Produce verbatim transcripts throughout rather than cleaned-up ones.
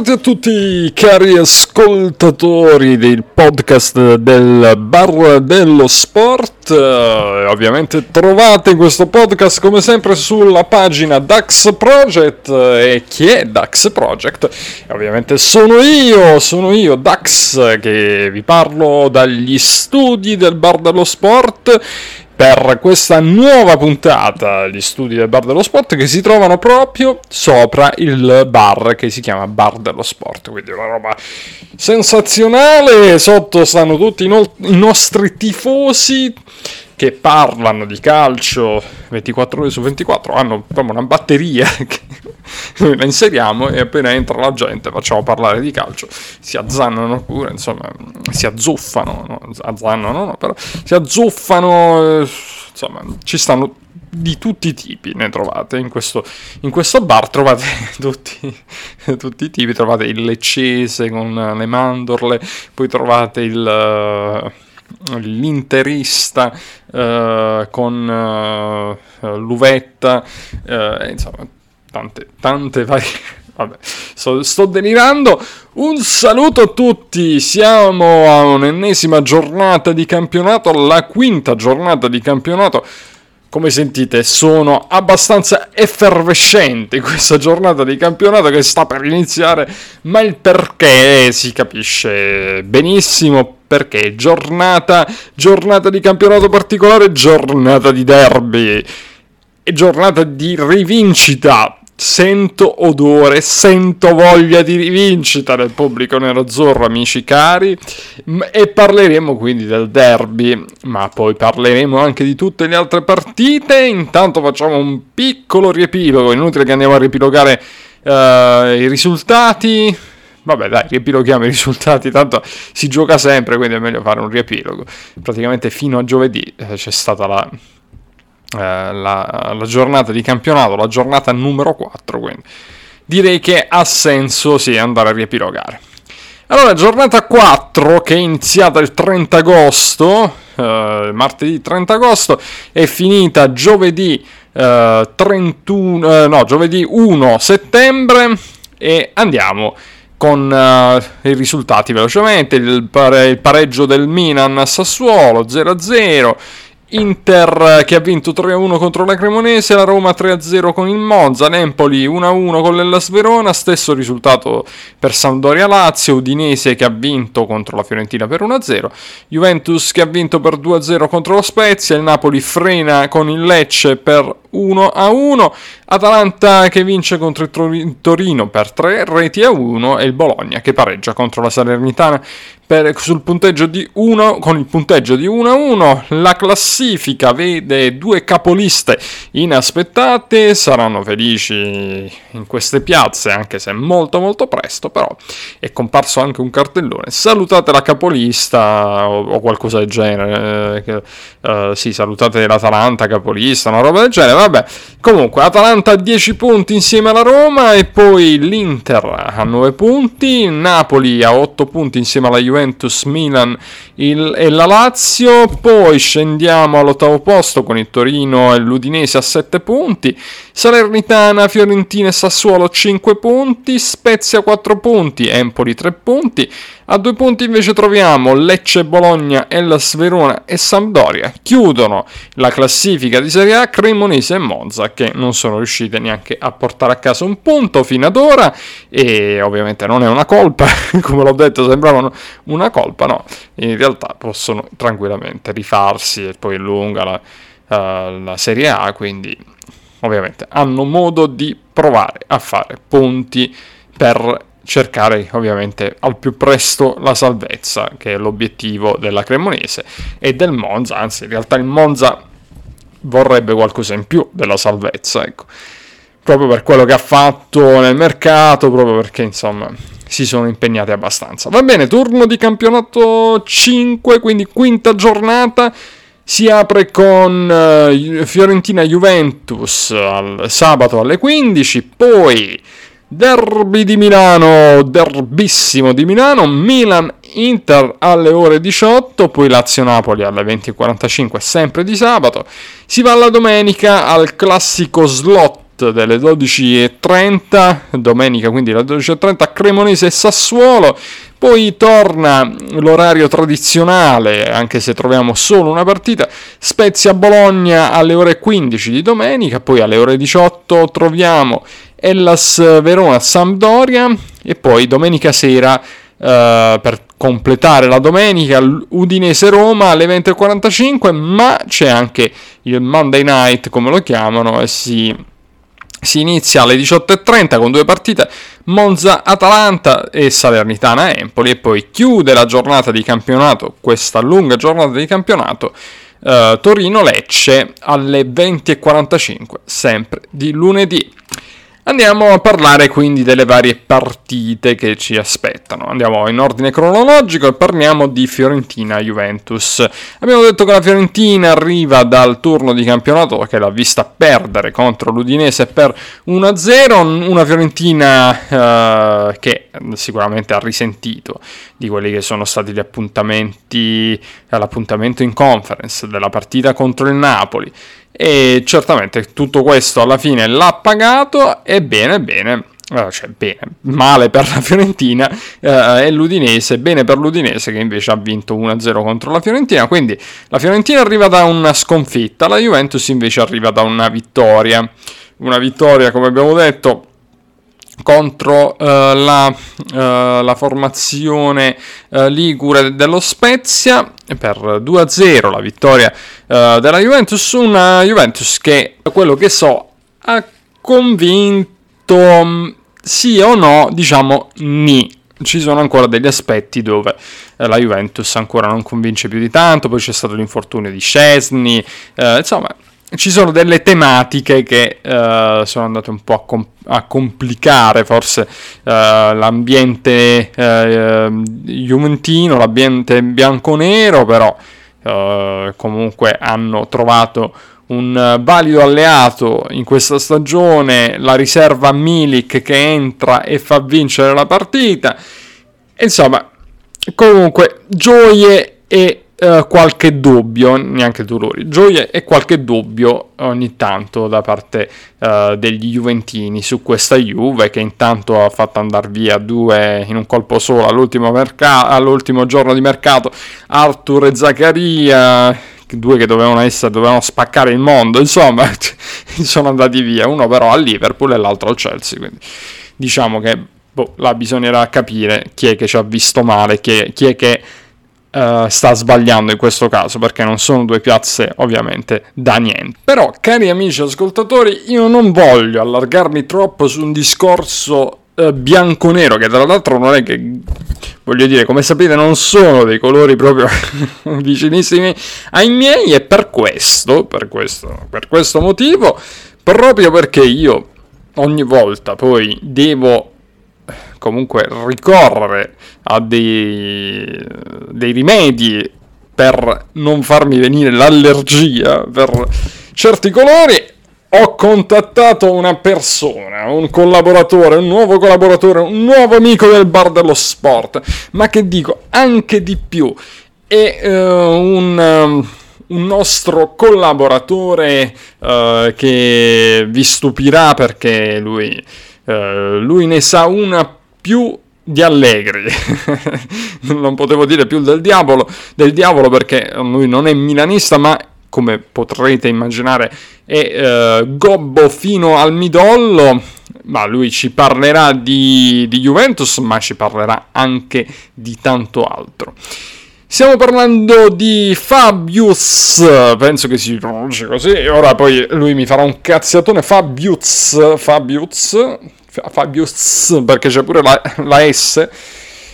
Bentornati a tutti cari ascoltatori del podcast del Bar dello Sport. Ovviamente trovate questo podcast come sempre sulla pagina Dax Project. E chi è Dax Project? E ovviamente sono io, sono io Dax che vi parlo dagli studi del Bar dello Sport per questa nuova puntata, gli studi del Bar dello Sport, che si trovano proprio sopra il bar che si chiama Bar dello Sport, quindi una roba sensazionale. Sotto stanno tutti i, no- i nostri tifosi che parlano di calcio ventiquattro ore su ventiquattro, hanno proprio una batteria che noi la inseriamo e appena entra la gente facciamo parlare di calcio, si azzannano pure, insomma, si azzuffano, no? azzannano no, però si azzuffano, eh, insomma, ci stanno di tutti i tipi, ne trovate, in questo, in questo bar trovate tutti, tutti i tipi, trovate il leccese con le mandorle, poi trovate il... Uh, l'interista uh, con uh, l'uvetta, uh, insomma tante, tante varie... Vabbè, sto, sto delirando. Un saluto a tutti, siamo a un'ennesima giornata di campionato, la quinta giornata di campionato. Come sentite sono abbastanza effervescenti questa giornata di campionato che sta per iniziare, ma il perché si capisce benissimo, perché giornata, giornata di campionato particolare, giornata di derby e giornata di rivincita. Sento odore, sento voglia di rivincita del pubblico nerazzurro, amici cari, e parleremo quindi del derby, ma poi parleremo anche di tutte le altre partite. Intanto facciamo un piccolo riepilogo, inutile che andiamo a riepilogare eh, i risultati. Vabbè dai, riepiloghiamo i risultati, tanto si gioca sempre, quindi è meglio fare un riepilogo. Praticamente fino a giovedì eh, c'è stata la... La, la giornata di campionato, la giornata numero quattro, quindi direi che ha senso sì andare a riepilogare. Allora, giornata quattro che è iniziata il trenta agosto, eh, martedì trenta agosto, è finita giovedì eh, trentuno, eh, no, giovedì primo settembre, e andiamo con uh, i risultati velocemente. Il, pare, il pareggio del Milan a Sassuolo zero a zero, Inter che ha vinto tre a uno contro la Cremonese, la Roma tre a zero con il Monza, l'Empoli uno a uno con l'Hellas Verona, stesso risultato per Sampdoria-Lazio, Udinese che ha vinto contro la Fiorentina per uno a zero, Juventus che ha vinto per due a zero contro lo Spezia, il Napoli frena con il Lecce per uno a uno, Atalanta che vince contro il Torino per tre reti a uno e il Bologna che pareggia contro la Salernitana per, sul punteggio di uno, con il punteggio di uno a uno. La classifica vede due capoliste inaspettate, saranno felici in queste piazze anche se molto molto presto, però è comparso anche un cartellone, salutate la capolista o, o qualcosa del genere, eh, che, eh, sì, salutate l'Atalanta capolista, una roba del genere. Vabbè, comunque Atalanta a dieci punti insieme alla Roma, e poi l'Inter a nove punti, Napoli a otto punti insieme alla Juventus, Milan il, e la Lazio. Poi scendiamo all'ottavo posto con il Torino e l'Udinese a sette punti, Salernitana, Fiorentina e Sassuolo cinque punti, Spezia quattro punti, Empoli tre punti. A due punti invece troviamo Lecce, Bologna, Hellas Verona e Sampdoria. Chiudono la classifica di Serie A Cremonese e Monza, che non sono riuscite neanche a portare a casa un punto fino ad ora, e ovviamente non è una colpa, come l'ho detto sembravano una colpa, no, in realtà possono tranquillamente rifarsi, e poi è lunga la, uh, la Serie A, quindi ovviamente hanno modo di provare a fare punti per cercare ovviamente al più presto la salvezza, che è l'obiettivo della Cremonese e del Monza, anzi in realtà il Monza vorrebbe qualcosa in più della salvezza, ecco, proprio per quello che ha fatto nel mercato, proprio perché insomma si sono impegnati abbastanza. Va bene, turno di campionato cinque, quindi quinta giornata, si apre con uh, Fiorentina-Juventus al sabato alle quindici, poi derby di Milano, derbissimo di Milano, Milan-Inter alle ore diciotto, poi Lazio-Napoli alle venti e quarantacinque sempre di sabato. Si va alla domenica al classico slot Sport delle dodici e trenta, domenica quindi alle dodici e trenta Cremonese e Sassuolo. Poi torna l'orario tradizionale, anche se troviamo solo una partita, Spezia-Bologna alle ore quindici di domenica, poi alle ore diciotto troviamo Hellas Verona-Sampdoria e poi domenica sera, eh, per completare la domenica, Udinese-Roma alle venti e quarantacinque, ma c'è anche il Monday Night, come lo chiamano, e si... Si inizia alle diciotto e trenta con due partite, Monza-Atalanta e Salernitana-Empoli, e poi chiude la giornata di campionato, questa lunga giornata di campionato, eh, Torino-Lecce alle venti e quarantacinque, sempre di lunedì. Andiamo a parlare quindi delle varie partite che ci aspettano. Andiamo in ordine cronologico e parliamo di Fiorentina-Juventus. Abbiamo detto che la Fiorentina arriva dal turno di campionato che l'ha vista perdere contro l'Udinese per uno a zero. Una Fiorentina eh, che sicuramente ha risentito di quelli che sono stati gli appuntamenti, l'appuntamento in Conference della partita contro il Napoli. E certamente tutto questo alla fine l'ha pagato, e bene bene, cioè bene, male per la Fiorentina eh, e l'Udinese, bene per l'Udinese che invece ha vinto uno a zero contro la Fiorentina. Quindi la Fiorentina arriva da una sconfitta, la Juventus invece arriva da una vittoria, una vittoria come abbiamo detto contro uh, la, uh, la formazione uh, ligure dello Spezia per due a zero la vittoria uh, della Juventus. Una Juventus che, da quello che so, ha convinto um, sì o no, diciamo ni. Ci sono ancora degli aspetti dove la Juventus ancora non convince più di tanto, poi c'è stato l'infortunio di Szczesny, uh, insomma... Ci sono delle tematiche che uh, sono andate un po' a, com- a complicare forse uh, l'ambiente uh, juventino, l'ambiente bianconero, però uh, comunque hanno trovato un uh, valido alleato in questa stagione, la riserva Milik che entra e fa vincere la partita. Insomma, comunque gioie e... Uh, qualche dubbio, neanche dolori, gioie e qualche dubbio ogni tanto da parte uh, degli juventini su questa Juve che intanto ha fatto andare via due in un colpo solo all'ultimo, merca- all'ultimo giorno di mercato, Arthur e Zaccaria, due che dovevano essere, dovevano spaccare il mondo, insomma sono andati via, uno però al Liverpool e l'altro al Chelsea, quindi diciamo che boh, là bisognerà capire chi è che ci ha visto male, chi è, chi è che Uh, sta sbagliando in questo caso, perché non sono due piazze ovviamente da niente. Però, cari amici ascoltatori, io non voglio allargarmi troppo su un discorso uh, bianconero, che tra l'altro non è che, voglio dire, come sapete non sono dei colori proprio vicinissimi ai miei, e per questo, per questo, per questo motivo, proprio perché io ogni volta poi devo comunque ricorrere a dei, dei rimedi per non farmi venire l'allergia per certi colori, ho contattato una persona, un collaboratore, un nuovo collaboratore, un nuovo amico del Bar dello Sport, ma che dico anche di più, è uh, un... Uh, un nostro collaboratore uh, che vi stupirà perché lui, uh, lui ne sa una più di Allegri. Non potevo dire più del diavolo, del diavolo perché lui non è milanista, ma come potrete immaginare è uh, gobbo fino al midollo. Ma lui ci parlerà di, di Juventus, ma ci parlerà anche di tanto altro. Stiamo parlando di Fabius, penso che si pronuncia così, ora poi lui mi farà un cazziatone, Fabius, Fabius, Fabius, perché c'è pure la, la S.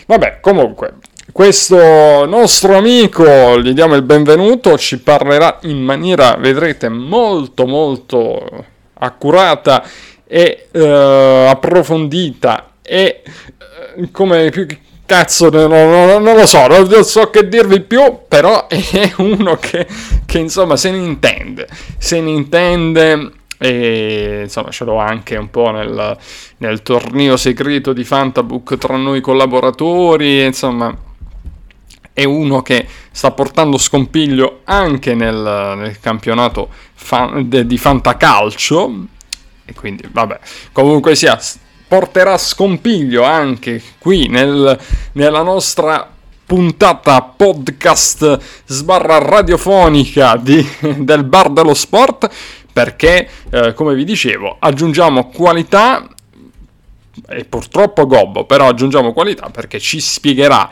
Vabbè, comunque, questo nostro amico, gli diamo il benvenuto, ci parlerà in maniera, vedrete, molto molto accurata e eh, approfondita e eh, come più... Cazzo, non, non, non lo so, non so che dirvi più, però è uno che, che insomma se ne intende, se ne intende e insomma ce l'ho anche un po' nel, nel torneo segreto di Fantabook tra noi collaboratori, insomma è uno che sta portando scompiglio anche nel, nel campionato fan, de, di Fantacalcio. e quindi vabbè, comunque sia, porterà scompiglio anche qui nel, nella nostra puntata podcast sbarra radiofonica di, del Bar dello Sport, perché eh, come vi dicevo aggiungiamo qualità e purtroppo gobbo, però aggiungiamo qualità perché ci spiegherà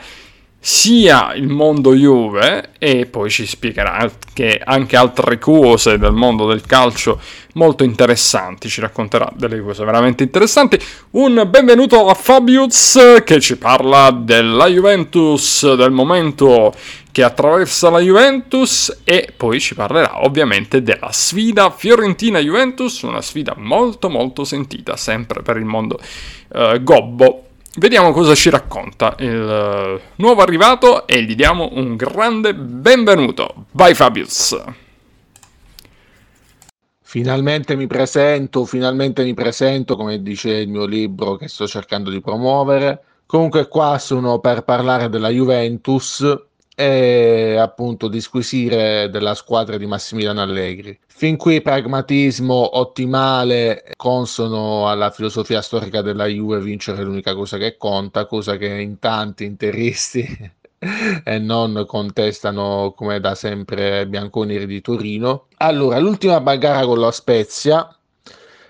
sia il mondo Juve e poi ci spiegherà anche, anche altre cose del mondo del calcio molto interessanti, ci racconterà delle cose veramente interessanti. Un benvenuto a Fabius che ci parla della Juventus, del momento che attraversa la Juventus, e poi ci parlerà ovviamente della sfida Fiorentina-Juventus, una sfida molto molto sentita sempre per il mondo eh, gobbo. Vediamo cosa ci racconta il nuovo arrivato e gli diamo un grande benvenuto. Vai Fabius! Finalmente mi presento, finalmente mi presento, come dice il mio libro che sto cercando di promuovere. Comunque qua sono per parlare della Juventus e appunto disquisire della squadra di Massimiliano Allegri. Fin qui pragmatismo ottimale, consono alla filosofia storica della Juve, vincere è l'unica cosa che conta, cosa che in tanti interisti e non contestano come da sempre bianconeri di Torino. Allora, l'ultima gara con la Spezia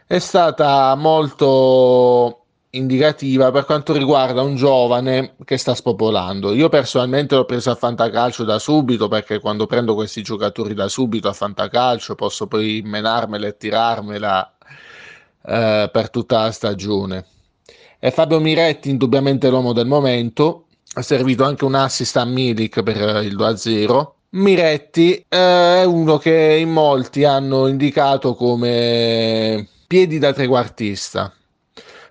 è stata molto indicativa per quanto riguarda un giovane che sta spopolando. Io personalmente l'ho preso a fantacalcio da subito, perché quando prendo questi giocatori da subito a fantacalcio posso poi menarmela e tirarmela eh, per tutta la stagione. E Fabio Miretti indubbiamente l'uomo del momento, ha servito anche un assist a Milik per il due a zero. Miretti eh, è uno che in molti hanno indicato come piedi da trequartista.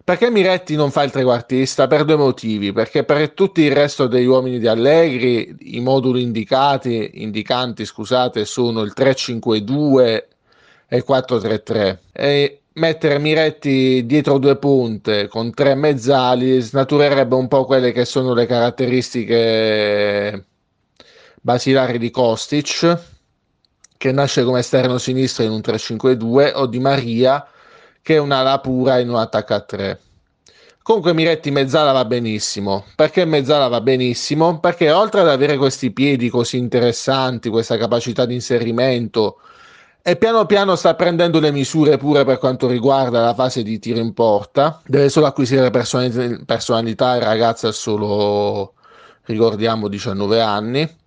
Perché Miretti non fa il trequartista? Per due motivi: perché per tutto il resto degli uomini di Allegri i moduli indicati, indicanti scusate, sono il tre cinque due e il quattro tre tre, e mettere Miretti dietro due punte con tre mezzali snaturerebbe un po' quelle che sono le caratteristiche basilari di Kostic, che nasce come esterno sinistro in un tre cinque due, o Di Maria, che è un'ala pura in un attacco a tre. Comunque Miretti mezzala va benissimo. Perché mezzala va benissimo? Perché oltre ad avere questi piedi così interessanti, questa capacità di inserimento, e piano piano sta prendendo le misure pure per quanto riguarda la fase di tiro in porta, deve solo acquisire personalità. Il ragazzo ha solo, ricordiamo, diciannove anni.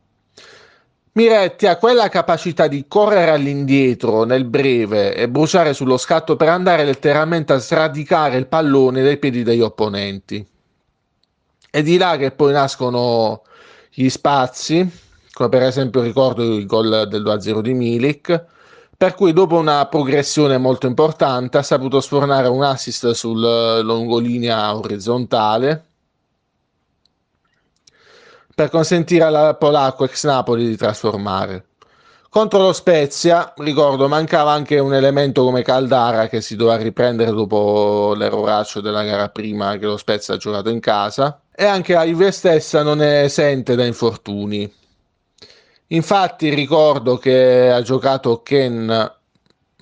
Miretti ha quella capacità di correre all'indietro nel breve e bruciare sullo scatto per andare letteralmente a sradicare il pallone dai piedi degli opponenti. È di là che poi nascono gli spazi, come per esempio ricordo il gol del due a zero di Milik, per cui dopo una progressione molto importante ha saputo sfornare un assist sul longolinea orizzontale, per consentire al polacco ex Napoli di trasformare. Contro lo Spezia, ricordo, mancava anche un elemento come Caldara, che si doveva riprendere dopo l'erroraccio della gara prima che lo Spezia ha giocato in casa, e anche la Juve stessa non è esente da infortuni. Infatti ricordo che ha giocato Ken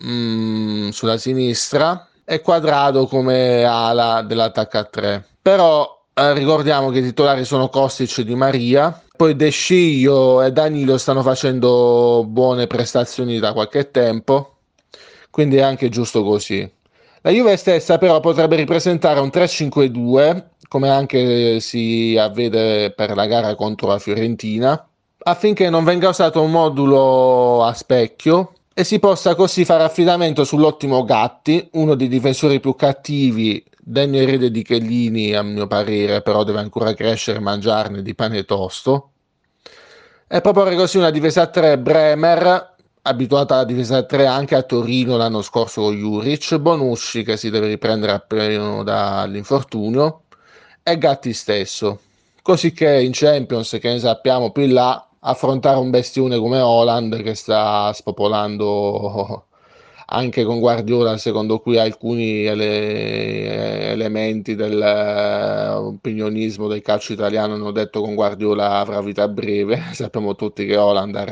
mm, sulla sinistra e Quadrado come ala dell'attacco a tre. Però Eh, ricordiamo che i titolari sono Kostic e Di Maria, poi De Sciglio e Danilo stanno facendo buone prestazioni da qualche tempo, quindi è anche giusto così. La Juve stessa però potrebbe ripresentare un tre cinque due, come anche si avvede per la gara contro la Fiorentina, affinché non venga usato un modulo a specchio e si possa così fare affidamento sull'ottimo Gatti, uno dei difensori più cattivi, degno erede di Chiellini a mio parere, però deve ancora crescere e mangiarne di pane tosto, e proporre così una difesa a tre Bremer, abituata alla difesa a tre anche a Torino l'anno scorso con Juric, Bonucci che si deve riprendere appena dall'infortunio, e Gatti stesso, così che in Champions, che ne sappiamo più in là, affrontare un bestione come Haaland, che sta spopolando anche con Guardiola, secondo cui alcuni ele- elementi dell'opinionismo del calcio italiano hanno detto con Guardiola avrà vita breve. Sappiamo tutti che Haaland ha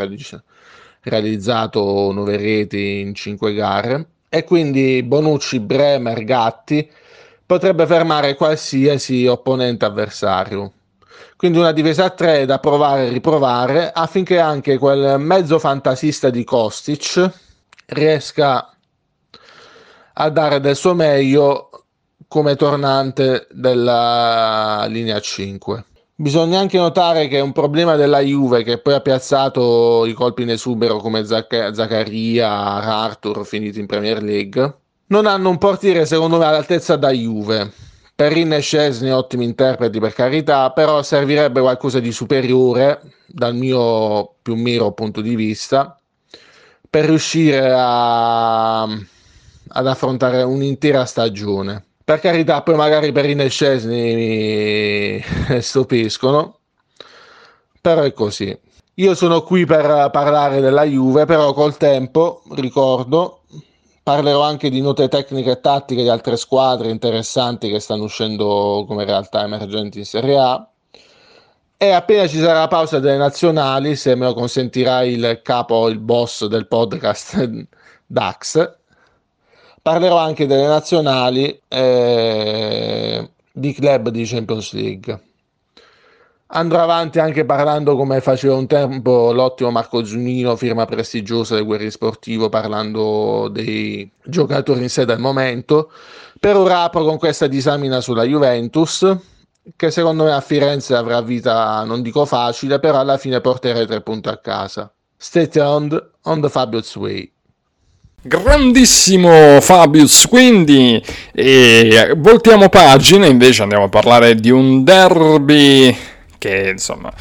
realizzato nove reti in cinque gare. e quindi Bonucci, Bremer, Gatti potrebbe fermare qualsiasi opponente avversario. Quindi una difesa a tre da provare e riprovare affinché anche quel mezzo fantasista di Kostic riesca a dare del suo meglio come tornante della linea cinque. Bisogna anche notare che è un problema della Juve, che poi ha piazzato i colpi in esubero come Zacc- Zaccaria, Arthur, finiti in Premier League. Non hanno un portiere secondo me all'altezza da Juve. Perrin e Szczesny ottimi interpreti per carità, però servirebbe qualcosa di superiore dal mio più miro punto di vista per riuscire a, ad affrontare un'intera stagione. Per carità, poi magari Perrin e Szczesny mi stupiscono, però è così. Io sono qui per parlare della Juve, però col tempo, ricordo, parlerò anche di note tecniche e tattiche di altre squadre interessanti che stanno uscendo come realtà emergenti in Serie A, e appena ci sarà la pausa delle nazionali, se me lo consentirà il capo, il boss del podcast, Dax, parlerò anche delle nazionali eh, di club di Champions League. Andrò avanti anche parlando, come faceva un tempo l'ottimo Marco Zunino, firma prestigiosa del Guerrieri Sportivo, parlando dei giocatori in sé del momento. Per ora apro con questa disamina sulla Juventus, che secondo me a Firenze avrà vita, non dico facile, però alla fine porterà tre punti a casa. Stay tuned on the Fabio's Way. Grandissimo Fabius, quindi e voltiamo pagina, invece andiamo a parlare di un derby che insomma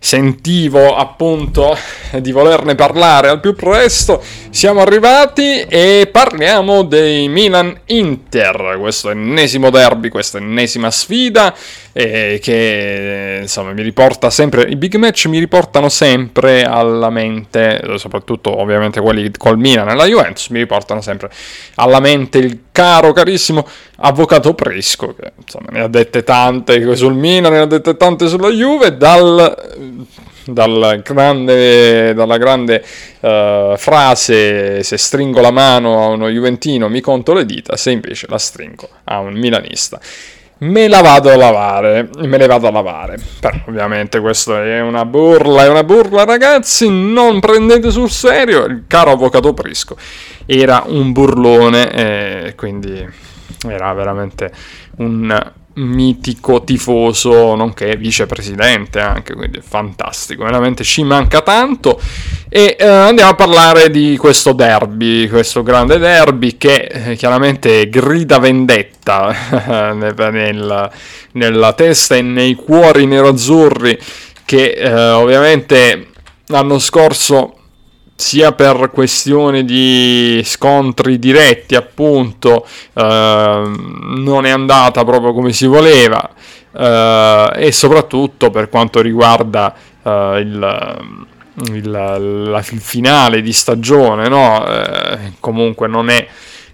sentivo appunto di volerne parlare al più presto. Siamo arrivati e parliamo dei Milan-Inter, questo ennesimo derby, questa ennesima sfida eh, che insomma mi riporta sempre, i big match mi riportano sempre alla mente, soprattutto ovviamente quelli col Milan e la Juventus, mi riportano sempre alla mente il caro, carissimo avvocato Prisco, che insomma ne ha dette tante sul Milan, ne ha dette tante sulla Juve, dal... Dal grande, dalla grande uh, frase "se stringo la mano a uno juventino mi conto le dita, se invece la stringo a un milanista me la vado a lavare, me le vado a lavare". Però ovviamente questo è una burla, è una burla ragazzi, non prendete sul serio, il caro avvocato Prisco era un burlone e quindi era veramente un... mitico tifoso, nonché vicepresidente anche, quindi fantastico, veramente ci manca tanto. E eh, andiamo a parlare di questo derby, questo grande derby che eh, chiaramente grida vendetta nel, nella testa e nei cuori neroazzurri, che eh, ovviamente l'anno scorso, sia per questioni di scontri diretti appunto eh, non è andata proprio come si voleva eh, e soprattutto per quanto riguarda eh, il, il la finale di stagione, no? Eh, comunque non è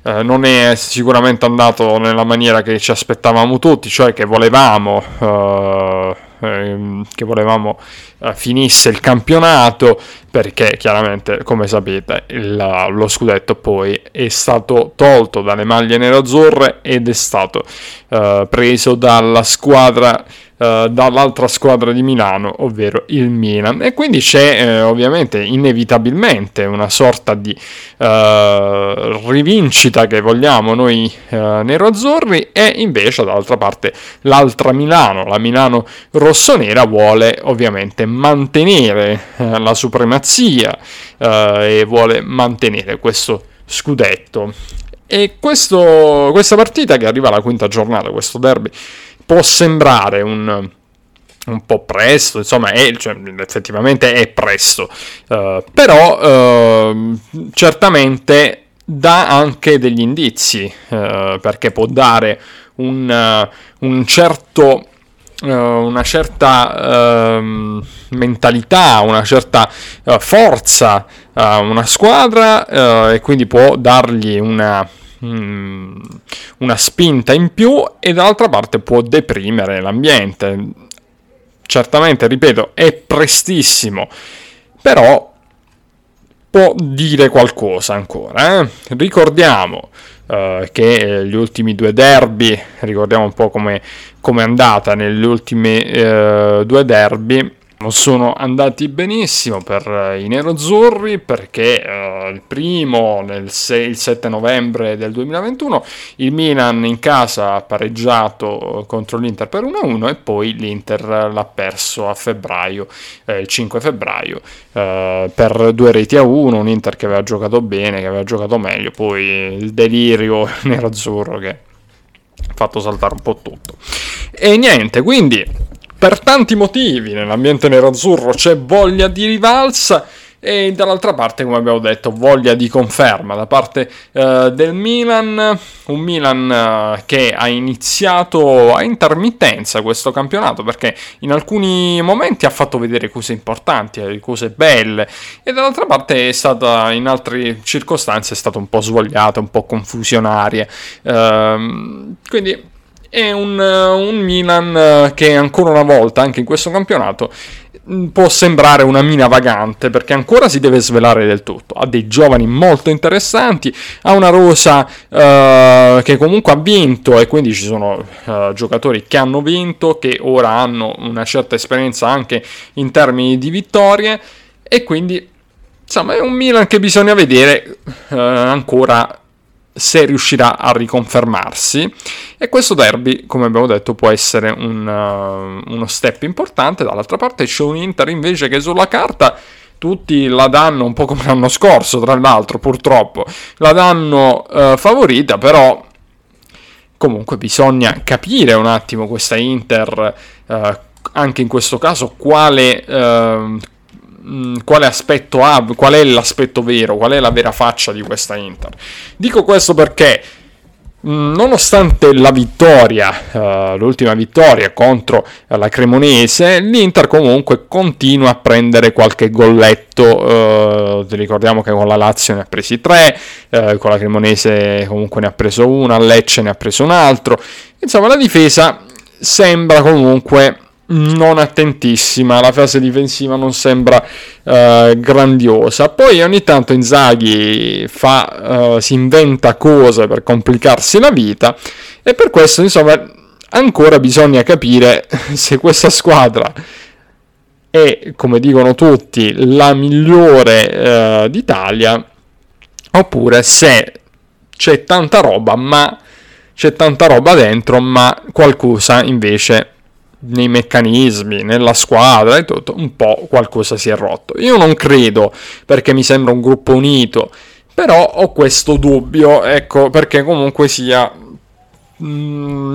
Eh, non è sicuramente andato nella maniera che ci aspettavamo tutti, cioè che volevamo eh, ehm, che volevamo eh, finisse il campionato, perché chiaramente, come sapete, il, lo scudetto poi è stato tolto dalle maglie nerazzurre ed è stato eh, preso dalla squadra eh, dall'altra squadra di Milano, ovvero il Milan, e quindi c'è eh, ovviamente inevitabilmente una sorta di eh, rivincita che vogliamo noi eh, neroazzurri, e invece dall'altra parte l'altra Milano, la Milano rossonera, vuole ovviamente mantenere eh, la supremazia eh, e vuole mantenere questo scudetto. E questo, questa partita che arriva alla quinta giornata, questo derby, può sembrare un... un po' presto, insomma è, cioè, effettivamente è presto, eh, però eh, certamente dà anche degli indizi, eh, perché può dare un, un certo, eh, una certa eh, mentalità, una certa eh, forza a eh, una squadra, eh, e quindi può dargli una, mh, una spinta in più, e dall'altra parte può deprimere l'ambiente. Certamente, ripeto, è prestissimo, però può dire qualcosa ancora. Eh? Ricordiamo eh, che gli ultimi due derby, ricordiamo un po' come è andata nelle ultime eh, due derby, non sono andati benissimo per i neroazzurri, perché eh, il primo nel sei, il sette novembre del duemilaventuno il Milan in casa ha pareggiato contro l'Inter per uno a uno e poi l'Inter l'ha perso a febbraio, eh, il cinque febbraio, eh, per due reti a uno, un Inter che aveva giocato bene, che aveva giocato meglio, poi il delirio neroazzurro che ha fatto saltare un po' tutto. E niente, quindi... per tanti motivi nell'ambiente nerazzurro c'è voglia di rivalsa e dall'altra parte, come abbiamo detto, voglia di conferma da parte eh, del Milan, un Milan eh, che ha iniziato a intermittenza questo campionato, perché in alcuni momenti ha fatto vedere cose importanti, cose belle, e dall'altra parte è stata, in altre circostanze è stata un po' svogliata, un po' confusionaria, ehm, quindi... è un, un Milan che ancora una volta, anche in questo campionato, può sembrare una mina vagante, perché ancora si deve svelare del tutto. Ha dei giovani molto interessanti, ha una rosa eh, che comunque ha vinto, e quindi ci sono eh, giocatori che hanno vinto, che ora hanno una certa esperienza anche in termini di vittorie, e quindi insomma è un Milan che bisogna vedere eh, ancora se riuscirà a riconfermarsi, e questo derby, come abbiamo detto, può essere un, uh, uno step importante. Dall'altra parte c'è un Inter invece che sulla carta tutti la danno, un po' come l'anno scorso tra l'altro, purtroppo la danno uh, favorita, però comunque bisogna capire un attimo questa Inter, uh, anche in questo caso quale uh, quale aspetto ha, qual è l'aspetto vero, qual è la vera faccia di questa Inter. Dico questo perché nonostante la vittoria, eh, l'ultima vittoria contro la Cremonese, l'Inter comunque continua a prendere qualche golletto, eh, ricordiamo che con la Lazio ne ha presi tre, eh, con la Cremonese comunque ne ha preso uno, a Lecce ne ha preso un altro, insomma la difesa sembra comunque non attentissima, la fase difensiva non sembra eh, grandiosa. Poi ogni tanto Inzaghi fa, eh, si inventa cose per complicarsi la vita, e per questo insomma ancora bisogna capire se questa squadra è, come dicono tutti, la migliore eh, d'Italia, oppure se c'è tanta roba, ma c'è tanta roba dentro, ma qualcosa invece nei meccanismi, nella squadra e tutto, un po' qualcosa si è rotto. Io non credo, perché mi sembra un gruppo unito, però ho questo dubbio, ecco, perché comunque sia mh,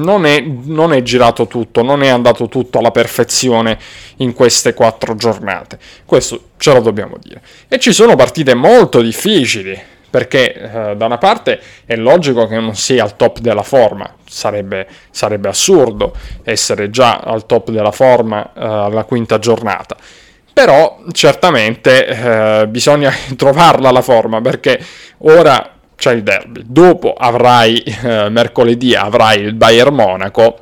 non, è, non è girato tutto, non è andato tutto alla perfezione in queste quattro giornate, questo ce lo dobbiamo dire. E ci sono partite molto difficili, perché eh, da una parte è logico che non sia al top della forma, sarebbe, sarebbe assurdo essere già al top della forma eh, alla quinta giornata, però certamente eh, bisogna trovarla la forma, perché ora c'è il derby, dopo avrai eh, mercoledì avrai il Bayern Monaco,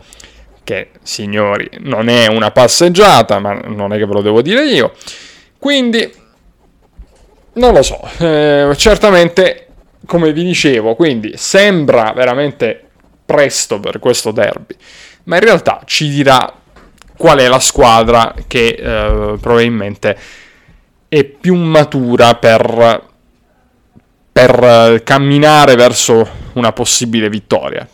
che signori non è una passeggiata, ma non è che ve lo devo dire io, quindi... non lo so, eh, certamente, come vi dicevo, quindi sembra veramente presto per questo derby, ma in realtà ci dirà qual è la squadra che eh, probabilmente è più matura per, per camminare verso una possibile vittoria.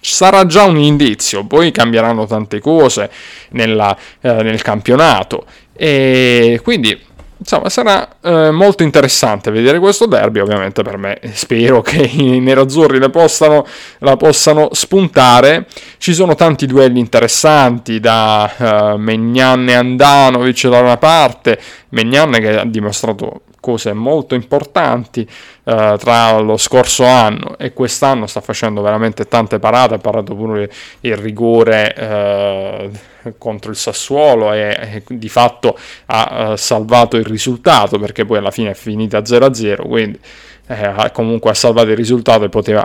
Sarà già un indizio, poi cambieranno tante cose nella, eh, nel campionato, e quindi... insomma sarà eh, molto interessante vedere questo derby. Ovviamente per me, spero che i nerazzurri la possano, la possano spuntare. Ci sono tanti duelli interessanti, da eh, Maignan e Andanovic da una parte, Maignan che ha dimostrato cose molto importanti eh, tra lo scorso anno e quest'anno, sta facendo veramente tante parate, ha parato pure il rigore eh, contro il Sassuolo e, e di fatto ha eh, salvato il risultato, perché poi alla fine è finita zero a zero, quindi eh, comunque ha salvato il risultato e poteva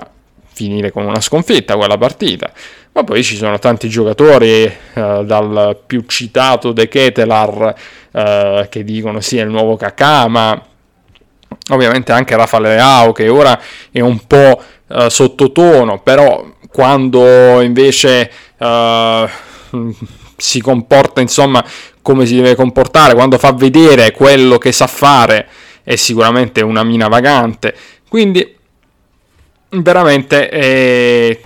finire con una sconfitta quella partita. Ma poi ci sono tanti giocatori, eh, dal più citato De Ketelar eh, che dicono sia il nuovo Kakà, ma ovviamente anche Rafa Leao, che ora è un po' eh, sottotono, però quando invece eh, si comporta insomma come si deve comportare, quando fa vedere quello che sa fare, è sicuramente una mina vagante. Quindi veramente è,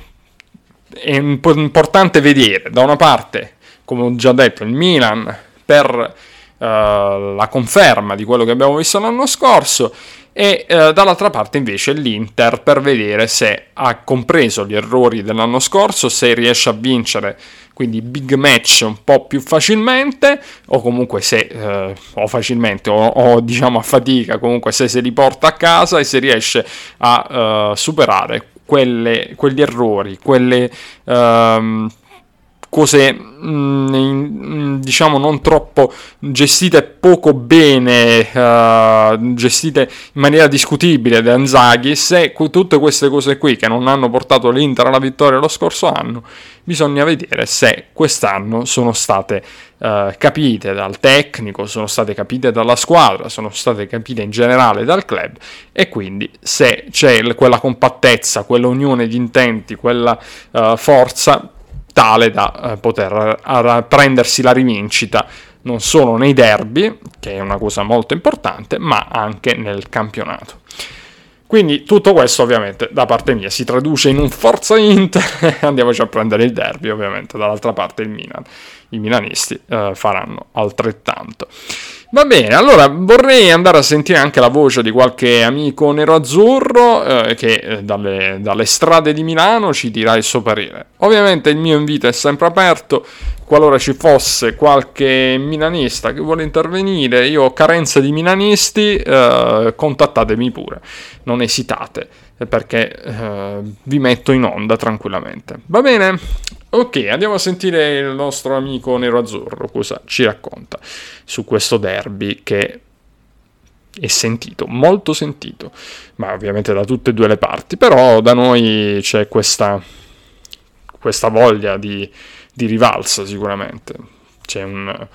è importante vedere da una parte, come ho già detto, il Milan per Uh, la conferma di quello che abbiamo visto l'anno scorso, e uh, dall'altra parte invece l'Inter, per vedere se ha compreso gli errori dell'anno scorso, se riesce a vincere quindi big match un po' più facilmente, o comunque se uh, o facilmente o, o diciamo a fatica, comunque se se li porta a casa e se riesce a uh, superare quelle, quegli errori, quelle uh, cose diciamo non troppo gestite, poco bene uh, gestite in maniera discutibile da Inzaghi. Se tutte queste cose qui che non hanno portato l'Inter alla vittoria lo scorso anno, bisogna vedere se quest'anno sono state uh, capite dal tecnico, sono state capite dalla squadra, sono state capite in generale dal club, e quindi se c'è quella compattezza, quella unione di intenti, quella uh, forza tale da poter prendersi la rivincita non solo nei derby, che è una cosa molto importante, ma anche nel campionato. Quindi tutto questo ovviamente da parte mia si traduce in un forza Inter, andiamoci a prendere il derby. Ovviamente dall'altra parte il Milan, i milanisti eh, faranno altrettanto. Va bene, allora vorrei andare a sentire anche la voce di qualche amico nero-azzurro eh, che eh, dalle, dalle strade di Milano ci dirà il suo parere. Ovviamente il mio invito è sempre aperto, qualora ci fosse qualche milanista che vuole intervenire, io ho carenza di milanisti, eh, contattatemi pure, non esitate, perché eh, vi metto in onda tranquillamente. Va bene? Ok, andiamo a sentire il nostro amico nero-azzurro cosa ci racconta su questo derby che è sentito, molto sentito, ma ovviamente da tutte e due le parti, però da noi c'è questa, questa voglia di, di rivalsa sicuramente, c'è un...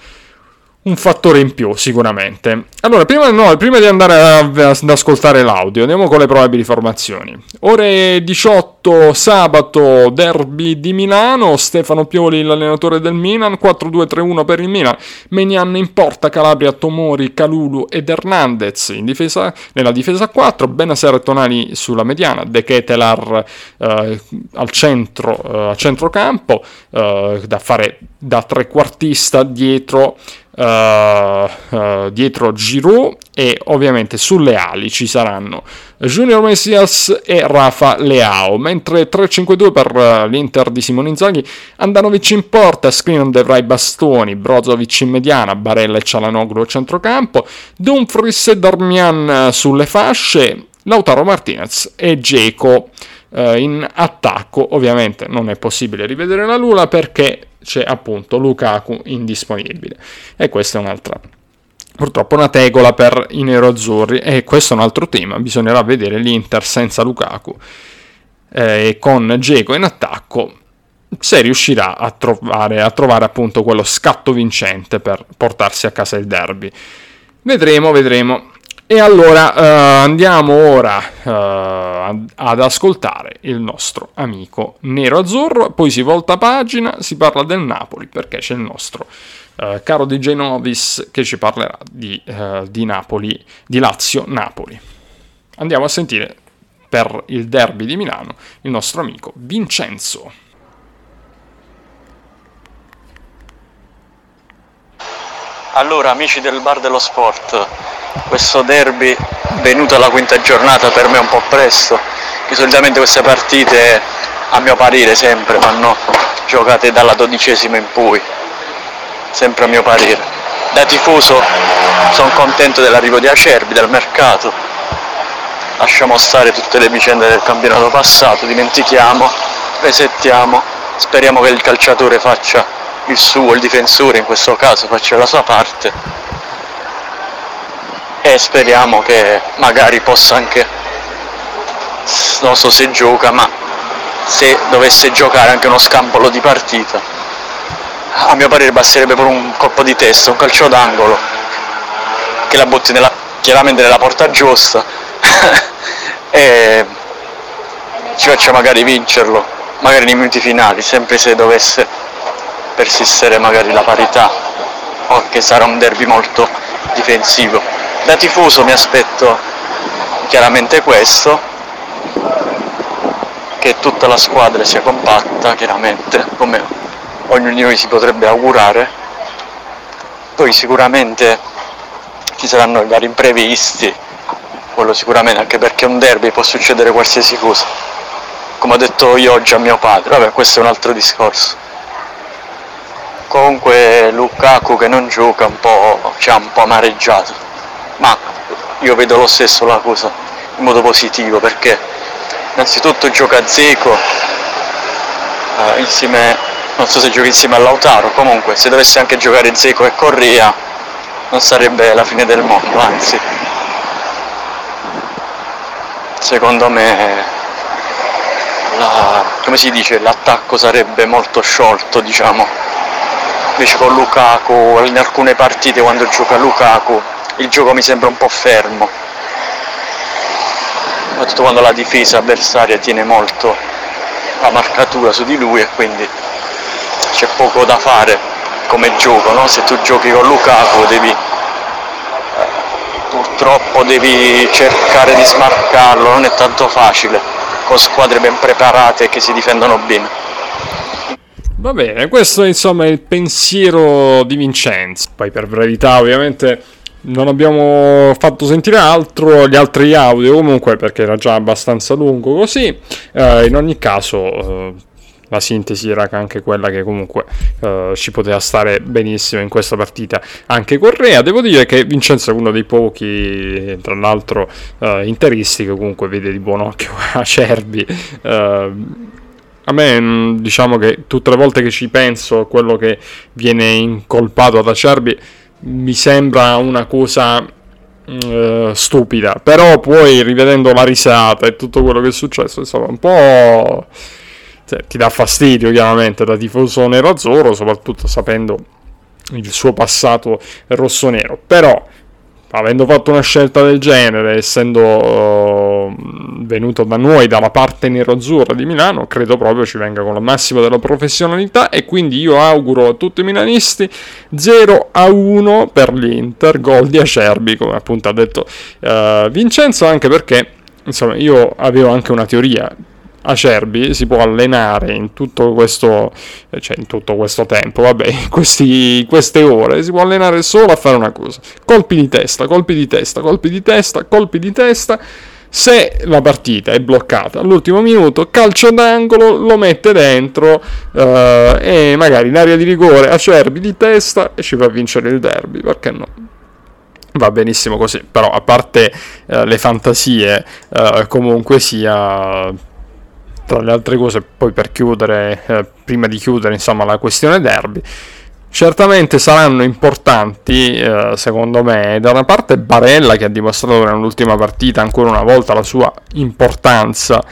un fattore in più sicuramente. Allora, prima, no, prima di andare a, a, ad ascoltare l'audio, andiamo con le probabili formazioni. Ore diciotto sabato, derby di Milano, Stefano Pioli l'allenatore del Milan, quattro due tre uno per il Milan, Maignan in porta, Calabria, Tomori, Calulu ed Hernandez in difesa, nella difesa quattro, Benacer e Tonali sulla mediana, De Ketelar eh, al centro, eh, a centrocampo, eh, da fare da trequartista dietro Uh, uh, dietro Giroud, e ovviamente sulle ali ci saranno Junior Messias e Rafa Leao, mentre tre cinque due per uh, l'Inter di Simone Inzaghi, Andanovic in porta, Skriniar Devrai Bastoni, Brozovic in mediana, Barella e Çalhanoğlu a centrocampo, Dumfries e Darmian sulle fasce, Lautaro Martinez e Dzeko uh, in attacco. Ovviamente non è possibile rivedere la Lula perché c'è appunto Lukaku indisponibile, e questa è un'altra, purtroppo una tegola per i neroazzurri, e questo è un altro tema. Bisognerà vedere l'Inter senza Lukaku eh, e con Dzeko in attacco, se riuscirà a trovare, a trovare appunto quello scatto vincente per portarsi a casa il derby. Vedremo, vedremo. E allora eh, andiamo ora eh, ad ascoltare il nostro amico nero-azzurro, poi si volta pagina, si parla del Napoli, perché c'è il nostro eh, caro D J Novis che ci parlerà di, eh, di Napoli, di Lazio-Napoli. Andiamo a sentire per il derby di Milano il nostro amico Vincenzo. Allora, amici del Bar dello Sport, questo derby venuto alla quinta giornata per me è un po' presto, che solitamente queste partite a mio parere sempre vanno giocate dalla dodicesima in poi, sempre a mio parere. Da tifoso sono contento dell'arrivo di Acerbi, del mercato, lasciamo stare tutte le vicende del campionato passato, dimentichiamo, resettiamo, speriamo che il calciatore faccia il suo, il difensore in questo caso faccia la sua parte, e speriamo che magari possa anche, non so se gioca, ma se dovesse giocare anche uno scampolo di partita, a mio parere basterebbe per un colpo di testa, un calcio d'angolo che la butti nella chiaramente nella porta giusta e ci faccia magari vincerlo, magari nei minuti finali, sempre se dovesse persistere magari la parità, o che sarà un derby molto difensivo. Da tifoso mi aspetto chiaramente questo, che tutta la squadra sia compatta, chiaramente, come ognuno di noi si potrebbe augurare. Poi sicuramente ci saranno i vari imprevisti, quello sicuramente, anche perché un derby può succedere qualsiasi cosa, come ho detto io oggi a mio padre, vabbè, questo è un altro discorso. Comunque Lukaku che non gioca un po' ci ha un po' amareggiato, ma io vedo lo stesso la cosa in modo positivo, perché innanzitutto gioca Dzeko eh, insieme, non so se gioca insieme a Lautaro, comunque se dovesse anche giocare Dzeko e Correa non sarebbe la fine del mondo, anzi secondo me la, come si dice, l'attacco sarebbe molto sciolto, diciamo. Invece con Lukaku, in alcune partite quando gioca Lukaku il gioco mi sembra un po' fermo, soprattutto quando la difesa avversaria tiene molto la marcatura su di lui e quindi c'è poco da fare come gioco, no? Se tu giochi con Lukaku devi purtroppo devi cercare di smarcarlo, non è tanto facile con squadre ben preparate che si difendono bene. Va bene, questo insomma è il pensiero di Vincenzo. Poi per brevità ovviamente non abbiamo fatto sentire altro, gli altri audio comunque, perché era già abbastanza lungo così. Eh, in ogni caso eh, la sintesi era anche quella che comunque eh, ci poteva stare benissimo in questa partita. Anche Correa, devo dire che Vincenzo è uno dei pochi, tra l'altro eh, interisti, che comunque vede di buon occhio Acerbi. eh, A me, diciamo che tutte le volte che ci penso a quello che viene incolpato ad Acerbi mi sembra una cosa eh, stupida, però poi rivedendo la risata e tutto quello che è successo, insomma, un po' cioè, ti dà fastidio chiaramente da tifoso nero-azzurro, soprattutto sapendo il suo passato rosso-nero. Però, avendo fatto una scelta del genere, essendo uh, venuto da noi, dalla parte nero-azzurra di Milano, credo proprio ci venga con la massima della professionalità, e quindi io auguro a tutti i milanisti zero a uno per l'Inter, gol di Acerbi, come appunto ha detto uh, Vincenzo, anche perché insomma io avevo anche una teoria. Acerbi si può allenare in tutto questo, cioè in tutto questo tempo, vabbè, in questi, queste ore si può allenare solo a fare una cosa: colpi di testa, colpi di testa, colpi di testa, colpi di testa. Se la partita è bloccata all'ultimo minuto, calcio d'angolo, lo mette dentro eh, e magari in area di rigore Acerbi di testa e ci fa vincere il derby, perché no? Va benissimo così. Però a parte eh, le fantasie, eh, comunque sia, tra le altre cose, poi per chiudere, eh, prima di chiudere insomma la questione derby, certamente saranno importanti, eh, secondo me, da una parte Barella, che ha dimostrato nell'ultima partita ancora una volta la sua importanza,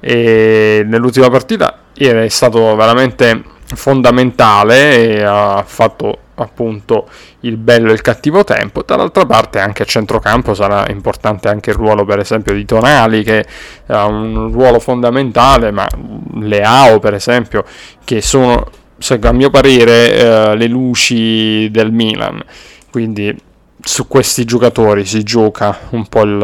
e nell'ultima partita è stato veramente fondamentale e ha fatto appunto il bello e il cattivo tempo. Dall'altra parte anche a centrocampo sarà importante anche il ruolo, per esempio, di Tonali, che ha un ruolo fondamentale, ma Leao per esempio, che sono, a mio parere, eh, le luci del Milan, quindi su questi giocatori si gioca un po' il,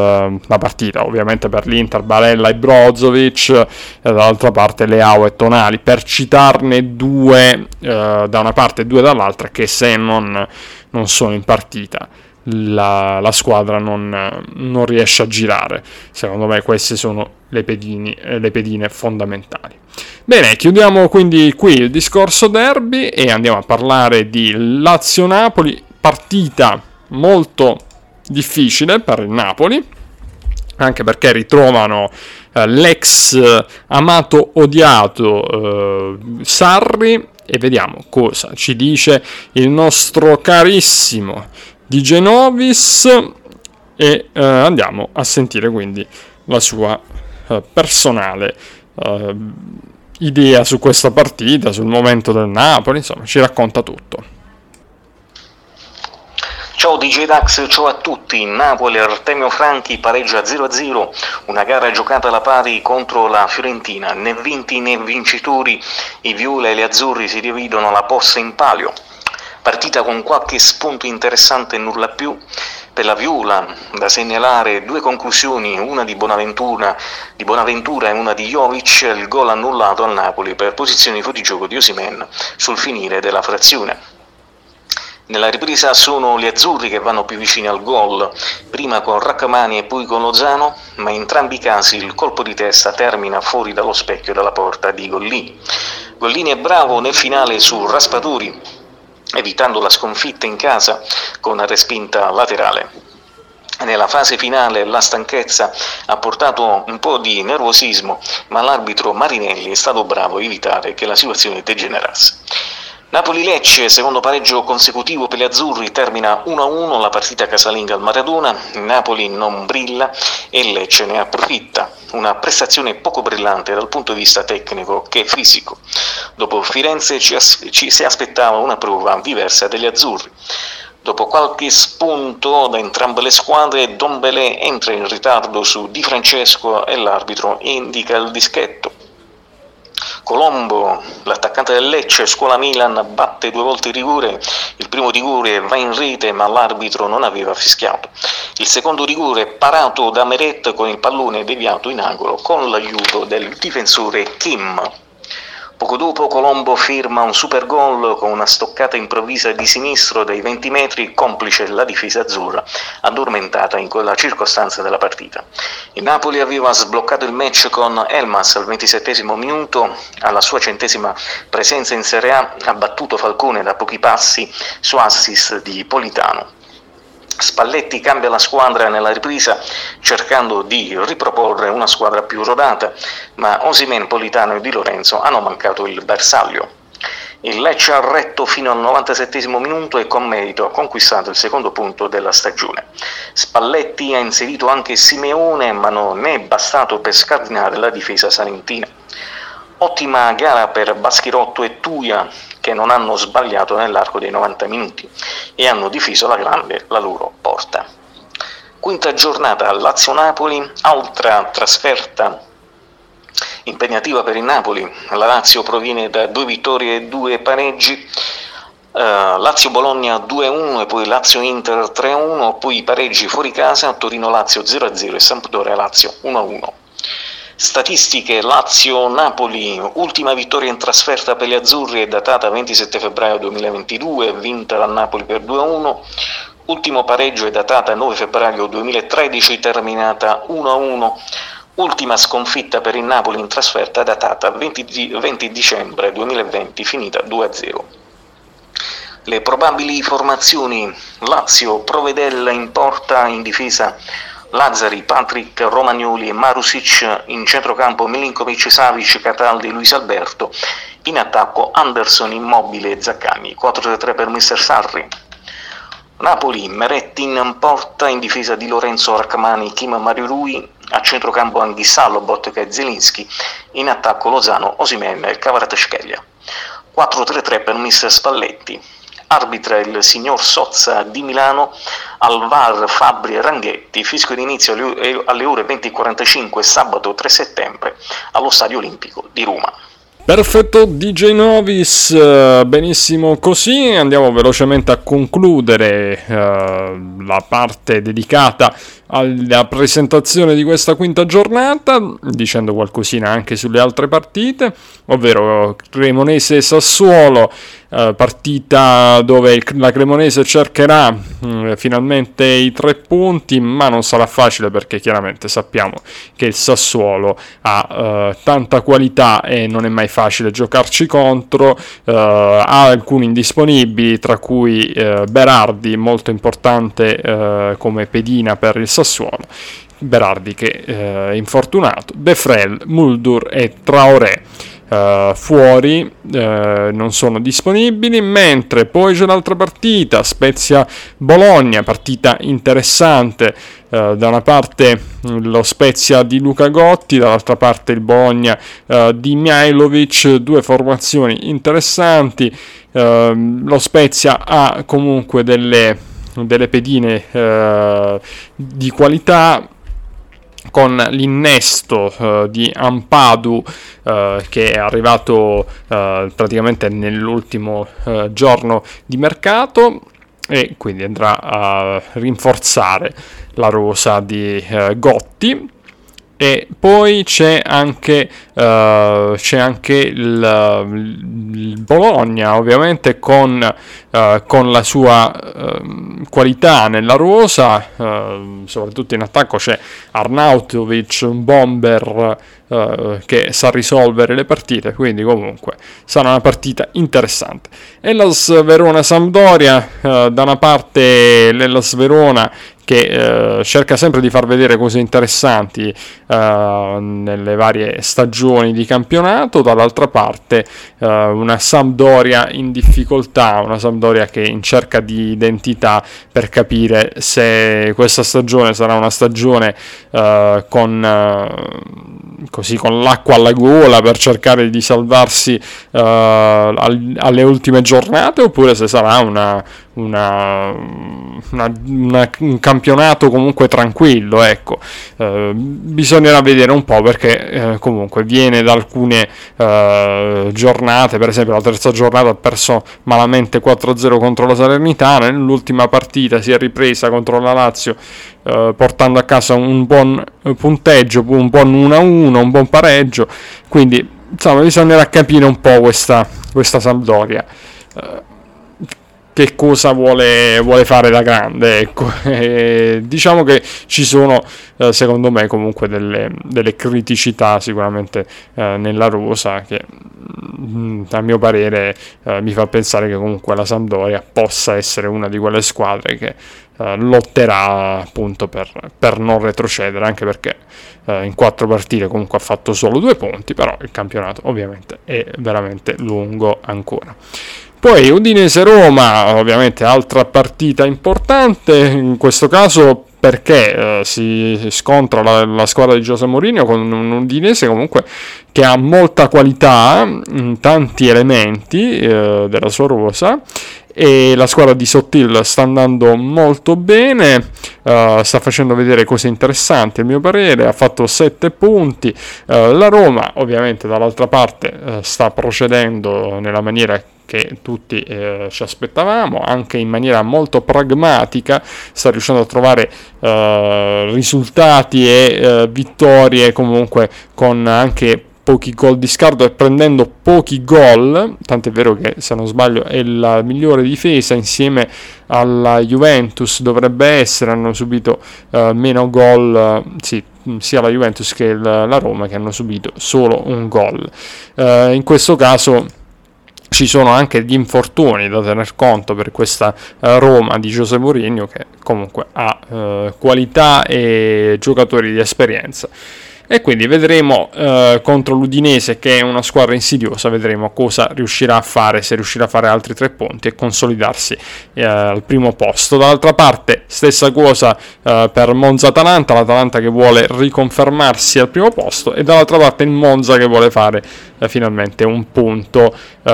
la partita. Ovviamente per l'Inter Barella e Brozovic, e dall'altra parte Leao e Tonali, per citarne due eh, da una parte e due dall'altra, che se non, non sono in partita la, la squadra non, non riesce a girare. Secondo me queste sono le, pedini, le pedine fondamentali. Bene, chiudiamo quindi qui il discorso derby e andiamo a parlare di Lazio-Napoli, partita molto difficile per il Napoli, anche perché ritrovano eh, l'ex amato odiato eh, Sarri, e vediamo cosa ci dice il nostro carissimo D J Novis e eh, andiamo a sentire quindi la sua eh, personale eh, idea su questa partita, sul momento del Napoli, insomma ci racconta tutto. Ciao di jay Dax, ciao a tutti. Napoli Artemio Franchi pareggia zero a zero, una gara giocata alla pari contro la Fiorentina, né vinti né vincitori, i viola e gli azzurri si dividono la posta in palio. Partita con qualche spunto interessante e nulla più. Per la viola da segnalare due conclusioni, una di Bonaventura, di Bonaventura e una di Jovic, il gol annullato al Napoli per posizione fuorigioco di Osimhen sul finire della frazione. Nella ripresa sono gli azzurri che vanno più vicini al gol, prima con Raccamani e poi con Lozano, ma in entrambi i casi il colpo di testa termina fuori dallo specchio della porta di Gollini. Gollini è bravo nel finale su Raspadori, evitando la sconfitta in casa con una respinta laterale. Nella fase finale la stanchezza ha portato un po' di nervosismo, ma l'arbitro Marinelli è stato bravo a evitare che la situazione degenerasse. Napoli-Lecce, secondo pareggio consecutivo per gli azzurri, termina uno a uno la partita casalinga al Maradona. Napoli non brilla e Lecce ne approfitta. Una prestazione poco brillante dal punto di vista tecnico che fisico. Dopo Firenze ci, as- ci si aspettava una prova diversa degli azzurri. Dopo qualche spunto da entrambe le squadre, Dombele entra in ritardo su Di Francesco e l'arbitro indica il dischetto. Colombo, l'attaccante del Lecce, scuola Milan, batte due volte il rigore, il primo rigore va in rete ma l'arbitro non aveva fischiato, il secondo rigore parato da Meret con il pallone deviato in angolo con l'aiuto del difensore Kim. Poco dopo Colombo firma un super gol con una stoccata improvvisa di sinistro dai venti metri, complice la difesa azzurra addormentata in quella circostanza della partita. Il Napoli aveva sbloccato il match con Elmas al ventisettesimo minuto, alla sua centesima presenza in Serie A ha battuto Falcone da pochi passi su assist di Politano. Spalletti cambia la squadra nella ripresa cercando di riproporre una squadra più rodata, ma Osimhen, Politano e Di Lorenzo hanno mancato il bersaglio. Il Lecce ha retto fino al novantasettesimo minuto e con merito ha conquistato il secondo punto della stagione. Spalletti ha inserito anche Simeone, ma non è bastato per scardinare la difesa salentina. Ottima gara per Baschirotto e Tuia, che non hanno sbagliato nell'arco dei novanta minuti e hanno difeso alla grande la loro porta. Quinta giornata Lazio-Napoli, altra trasferta impegnativa per il Napoli. La Lazio proviene da due vittorie e due pareggi. Uh, Lazio-Bologna due a uno e poi Lazio-Inter tre a uno, poi pareggi fuori casa, Torino-Lazio zero a zero e Sampdoria-Lazio uno a uno. Statistiche Lazio-Napoli, ultima vittoria in trasferta per gli azzurri è datata ventisette febbraio duemilaventidue, vinta dal Napoli per due a uno, ultimo pareggio è datata nove febbraio duemilatredici, terminata uno a uno, ultima sconfitta per il Napoli in trasferta datata venti dicembre duemilaventi, finita due a zero. Le probabili formazioni: Lazio, Provedella in porta, in difesa Lazzari, Patrick, Romagnoli e Marusic, in centrocampo Milinkovic, Savic, Cataldi, Luis Alberto, in attacco Anderson, Immobile e Zaccagni, quattro tre per mister Sarri. Napoli, Meretti in porta, in difesa Di Lorenzo, Arcmani, Kim, Mario Rui, a centrocampo Anguissalo, Bottega e Zielinski, in attacco Lozano, Osimhen e Kvaratskhelia, quattro tre tre per mister Spalletti. Arbitra il signor Sozza di Milano, al V A R Fabbri e Ranghetti, fischio d'inizio alle ore venti e quarantacinque sabato tre settembre allo Stadio Olimpico di Roma. Perfetto di jay Novis, benissimo così, andiamo velocemente a concludere eh, la parte dedicata alla presentazione di questa quinta giornata, dicendo qualcosina anche sulle altre partite, ovvero Cremonese e Sassuolo, eh, partita dove la Cremonese cercherà eh, finalmente i tre punti, ma non sarà facile perché chiaramente sappiamo che il Sassuolo ha eh, tanta qualità e non è mai facile giocarci contro, eh, ha alcuni indisponibili, tra cui eh, Berardi, molto importante eh, come pedina per il Sassuolo, Berardi che eh, è infortunato, De Frel, Muldur e Traoré eh, fuori, eh, non sono disponibili, mentre poi c'è l'altra partita, Spezia-Bologna, partita interessante, eh, da una parte lo Spezia di Luca Gotti, dall'altra parte il Bologna eh, di Mihajlovic, due formazioni interessanti, eh, lo Spezia ha comunque delle delle pedine eh, di qualità, con l'innesto uh, di Ampadu uh, che è arrivato uh, praticamente nell'ultimo uh, giorno di mercato, e quindi andrà a rinforzare la rosa di uh, Gotti. E poi c'è anche uh, c'è anche il, il Bologna, ovviamente con, uh, con la sua uh, qualità nella rosa, uh, soprattutto in attacco c'è Arnautovic, un bomber uh, che sa risolvere le partite, quindi comunque sarà una partita interessante. Hellas Verona-Sampdoria, uh, da una parte l'Hellas Verona che eh, cerca sempre di far vedere cose interessanti eh, nelle varie stagioni di campionato, dall'altra parte eh, una Sampdoria in difficoltà, una Sampdoria che in cerca di identità per capire se questa stagione sarà una stagione eh, con, eh, così, con l'acqua alla gola per cercare di salvarsi eh, alle ultime giornate, oppure se sarà una Una, una, una, un campionato comunque tranquillo, ecco. Eh, bisognerà vedere un po', perché eh, comunque viene da alcune eh, giornate, per esempio la terza giornata ha perso malamente quattro a zero contro la Salernitana, nell'ultima partita si è ripresa contro la Lazio eh, portando a casa un buon punteggio, un buon uno a uno, un buon pareggio, quindi insomma bisognerà capire un po' questa, questa Sampdoria. Eh, che cosa vuole, vuole fare da grande, ecco. E diciamo che ci sono eh, secondo me comunque delle, delle criticità sicuramente eh, nella rosa che mh, a mio parere eh, mi fa pensare che comunque la Sampdoria possa essere una di quelle squadre che eh, lotterà appunto per, per non retrocedere, anche perché eh, in quattro partite comunque ha fatto solo due punti, però il campionato ovviamente è veramente lungo ancora. Poi Udinese-Roma, ovviamente altra partita importante, in questo caso perché eh, si scontra la, la squadra di José Mourinho con un Udinese comunque che ha molta qualità in tanti elementi eh, della sua rosa, e la squadra di Sottil sta andando molto bene, uh, sta facendo vedere cose interessanti a mio parere, ha fatto sette punti. Uh, la Roma ovviamente dall'altra parte uh, sta procedendo nella maniera che tutti uh, ci aspettavamo, anche in maniera molto pragmatica, sta riuscendo a trovare uh, risultati e uh, vittorie comunque con anche pochi gol di scarto e prendendo pochi gol, tant'è vero che se non sbaglio è la migliore difesa insieme alla Juventus, dovrebbe essere, hanno subito uh, meno gol, uh, sì, sia la Juventus che la Roma che hanno subito solo un gol. Uh, in questo caso ci sono anche gli infortuni da tener conto per questa Roma di José Mourinho, che comunque ha uh, qualità e giocatori di esperienza. E quindi vedremo eh, contro l'Udinese, che è una squadra insidiosa, vedremo cosa riuscirà a fare, se riuscirà a fare altri tre punti e consolidarsi eh, al primo posto. Dall'altra parte stessa cosa eh, per Monza-Atalanta, l'Atalanta che vuole riconfermarsi al primo posto, e dall'altra parte il Monza che vuole fare eh, finalmente un punto, eh,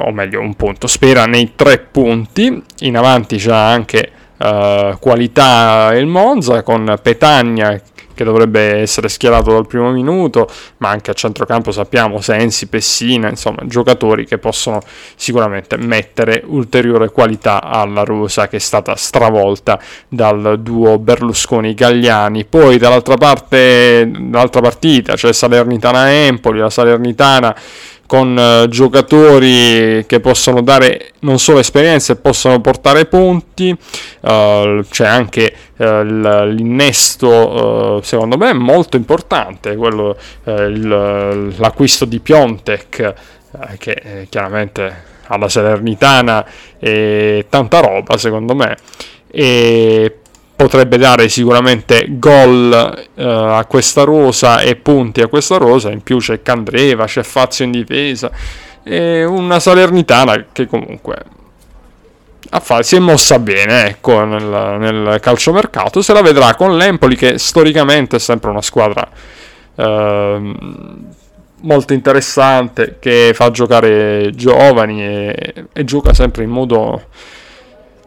o meglio un punto, spera nei tre punti. In avanti c'ha anche eh, qualità il Monza con Petagna, che dovrebbe essere schierato dal primo minuto, ma anche a centrocampo sappiamo Sensi, Pessina, insomma giocatori che possono sicuramente mettere ulteriore qualità alla rosa, che è stata stravolta dal duo Berlusconi-Gagliani. Poi dall'altra parte, dall'altra partita c'è cioè Salernitana-Empoli, la Salernitana con eh, giocatori che possono dare non solo esperienze, possono portare punti, uh, c'è anche uh, l'innesto uh, secondo me molto importante, quello uh, il, l'acquisto di Piontek, uh, che eh, chiaramente alla Salernitana è tanta roba secondo me, e potrebbe dare sicuramente gol uh, a questa rosa e punti a questa rosa. In più c'è Candreva, c'è Fazio in difesa, e una Salernitana che comunque a fare, si è mossa bene, ecco, nel, nel calciomercato. Se la vedrà con l'Empoli, che storicamente è sempre una squadra uh, molto interessante, che fa giocare giovani e, e gioca sempre in modo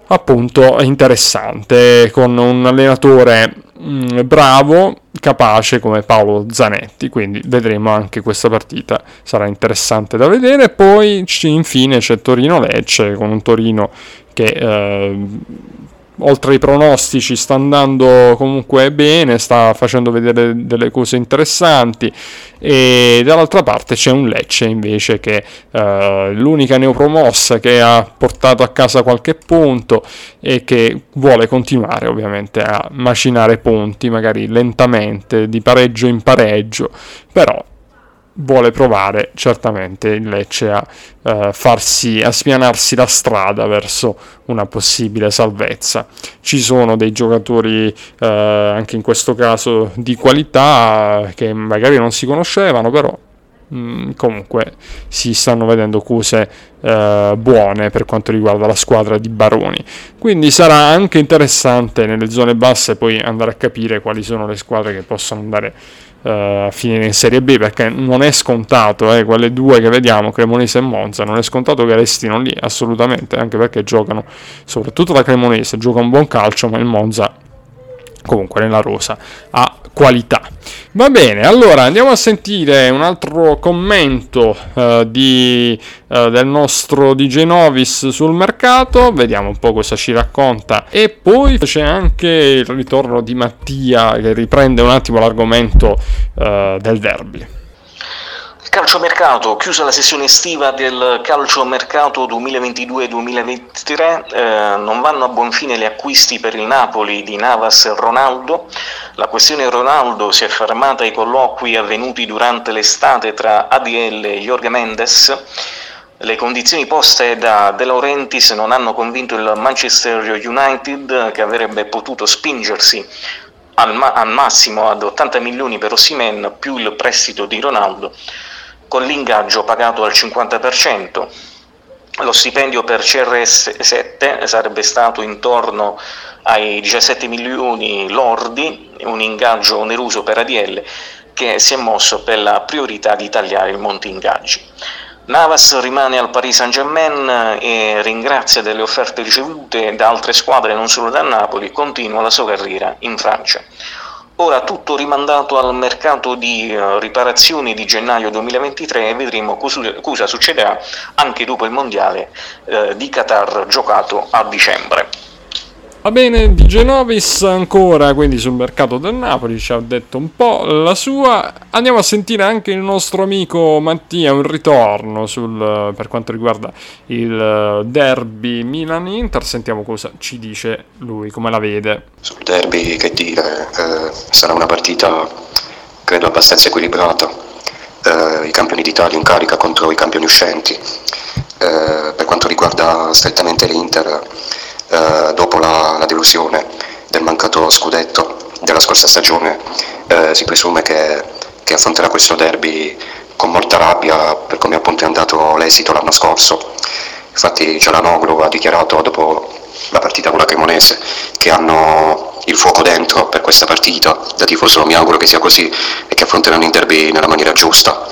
appunto interessante, con un allenatore mh, bravo, capace come Paolo Zanetti, quindi vedremo anche questa partita, sarà interessante da vedere. Poi infine c'è Torino-Lecce, con un Torino che eh, oltre ai pronostici sta andando comunque bene, sta facendo vedere delle cose interessanti, e dall'altra parte c'è un Lecce invece che eh, l'unica neopromossa che ha portato a casa qualche punto e che vuole continuare ovviamente a macinare punti, magari lentamente, di pareggio in pareggio, però vuole provare certamente il Lecce a eh, farsi, a spianarsi la strada verso una possibile salvezza. Ci sono dei giocatori eh, anche in questo caso di qualità che magari non si conoscevano, però mh, comunque si stanno vedendo cose eh, buone per quanto riguarda la squadra di Baroni, quindi sarà anche interessante nelle zone basse poi andare a capire quali sono le squadre che possono andare a uh, finire in Serie B, perché non è scontato, eh, quelle due che vediamo, Cremonese e Monza, non è scontato che restino lì assolutamente, anche perché giocano, soprattutto la Cremonese gioca un buon calcio, ma il Monza comunque nella rosa ha qualità. Va bene, allora andiamo a sentire un altro commento uh, di, uh, del nostro D J Novis sul mercato, vediamo un po' cosa ci racconta, e poi c'è anche il ritorno di Mattia che riprende un attimo l'argomento uh, del derby. Calciomercato, chiusa la sessione estiva del calciomercato duemilaventidue duemilaventitré, eh, non vanno a buon fine gli acquisti per il Napoli di Navas e Ronaldo. La questione Ronaldo si è fermata ai colloqui avvenuti durante l'estate tra A D L e Jorge Mendes. Le condizioni poste da De Laurentiis non hanno convinto il Manchester United, che avrebbe potuto spingersi al, ma- al massimo ad ottanta milioni per Osimhen più il prestito di Ronaldo, con l'ingaggio pagato al cinquanta per cento. Lo stipendio per C R sette sarebbe stato intorno ai diciassette milioni lordi, un ingaggio oneroso per A D L che si è mosso per la priorità di tagliare il monte ingaggi. Navas rimane al Paris Saint-Germain e, ringrazia delle offerte ricevute da altre squadre, non solo da Napoli, continua la sua carriera in Francia. Ora tutto rimandato al mercato di riparazioni di gennaio duemilaventitré, vedremo cosa succederà anche dopo il mondiale di Qatar giocato a dicembre. Va bene, D J Novis ancora quindi sul mercato del Napoli ci ha detto un po' la sua. Andiamo a sentire anche il nostro amico Mattia, un ritorno sul, per quanto riguarda il derby Milan-Inter, sentiamo cosa ci dice lui, come la vede. Sul derby che dire, eh, sarà una partita credo abbastanza equilibrata, eh, i campioni d'Italia in carica contro i campioni uscenti. Eh, per quanto riguarda strettamente l'Inter, Uh, dopo la, la delusione del mancato scudetto della scorsa stagione, uh, si presume che, che affronterà questo derby con molta rabbia per come appunto è andato l'esito l'anno scorso. Infatti Giananoglu ha dichiarato dopo la partita con la Cremonese che hanno il fuoco dentro per questa partita, da tifoso mi auguro che sia così e che affronteranno il derby nella maniera giusta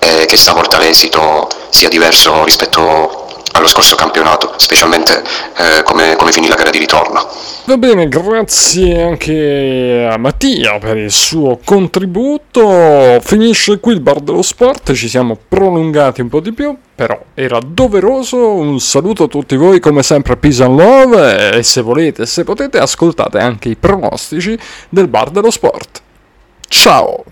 e che stavolta l'esito sia diverso rispetto allo scorso campionato, specialmente eh, come, come finì la gara di ritorno. Va bene, grazie anche a Mattia per il suo contributo. Finisce qui il Bar dello Sport, ci siamo prolungati un po' di più, però era doveroso. Un saluto a tutti voi, come sempre peace and love, e se volete e se potete ascoltate anche i pronostici del Bar dello Sport. Ciao!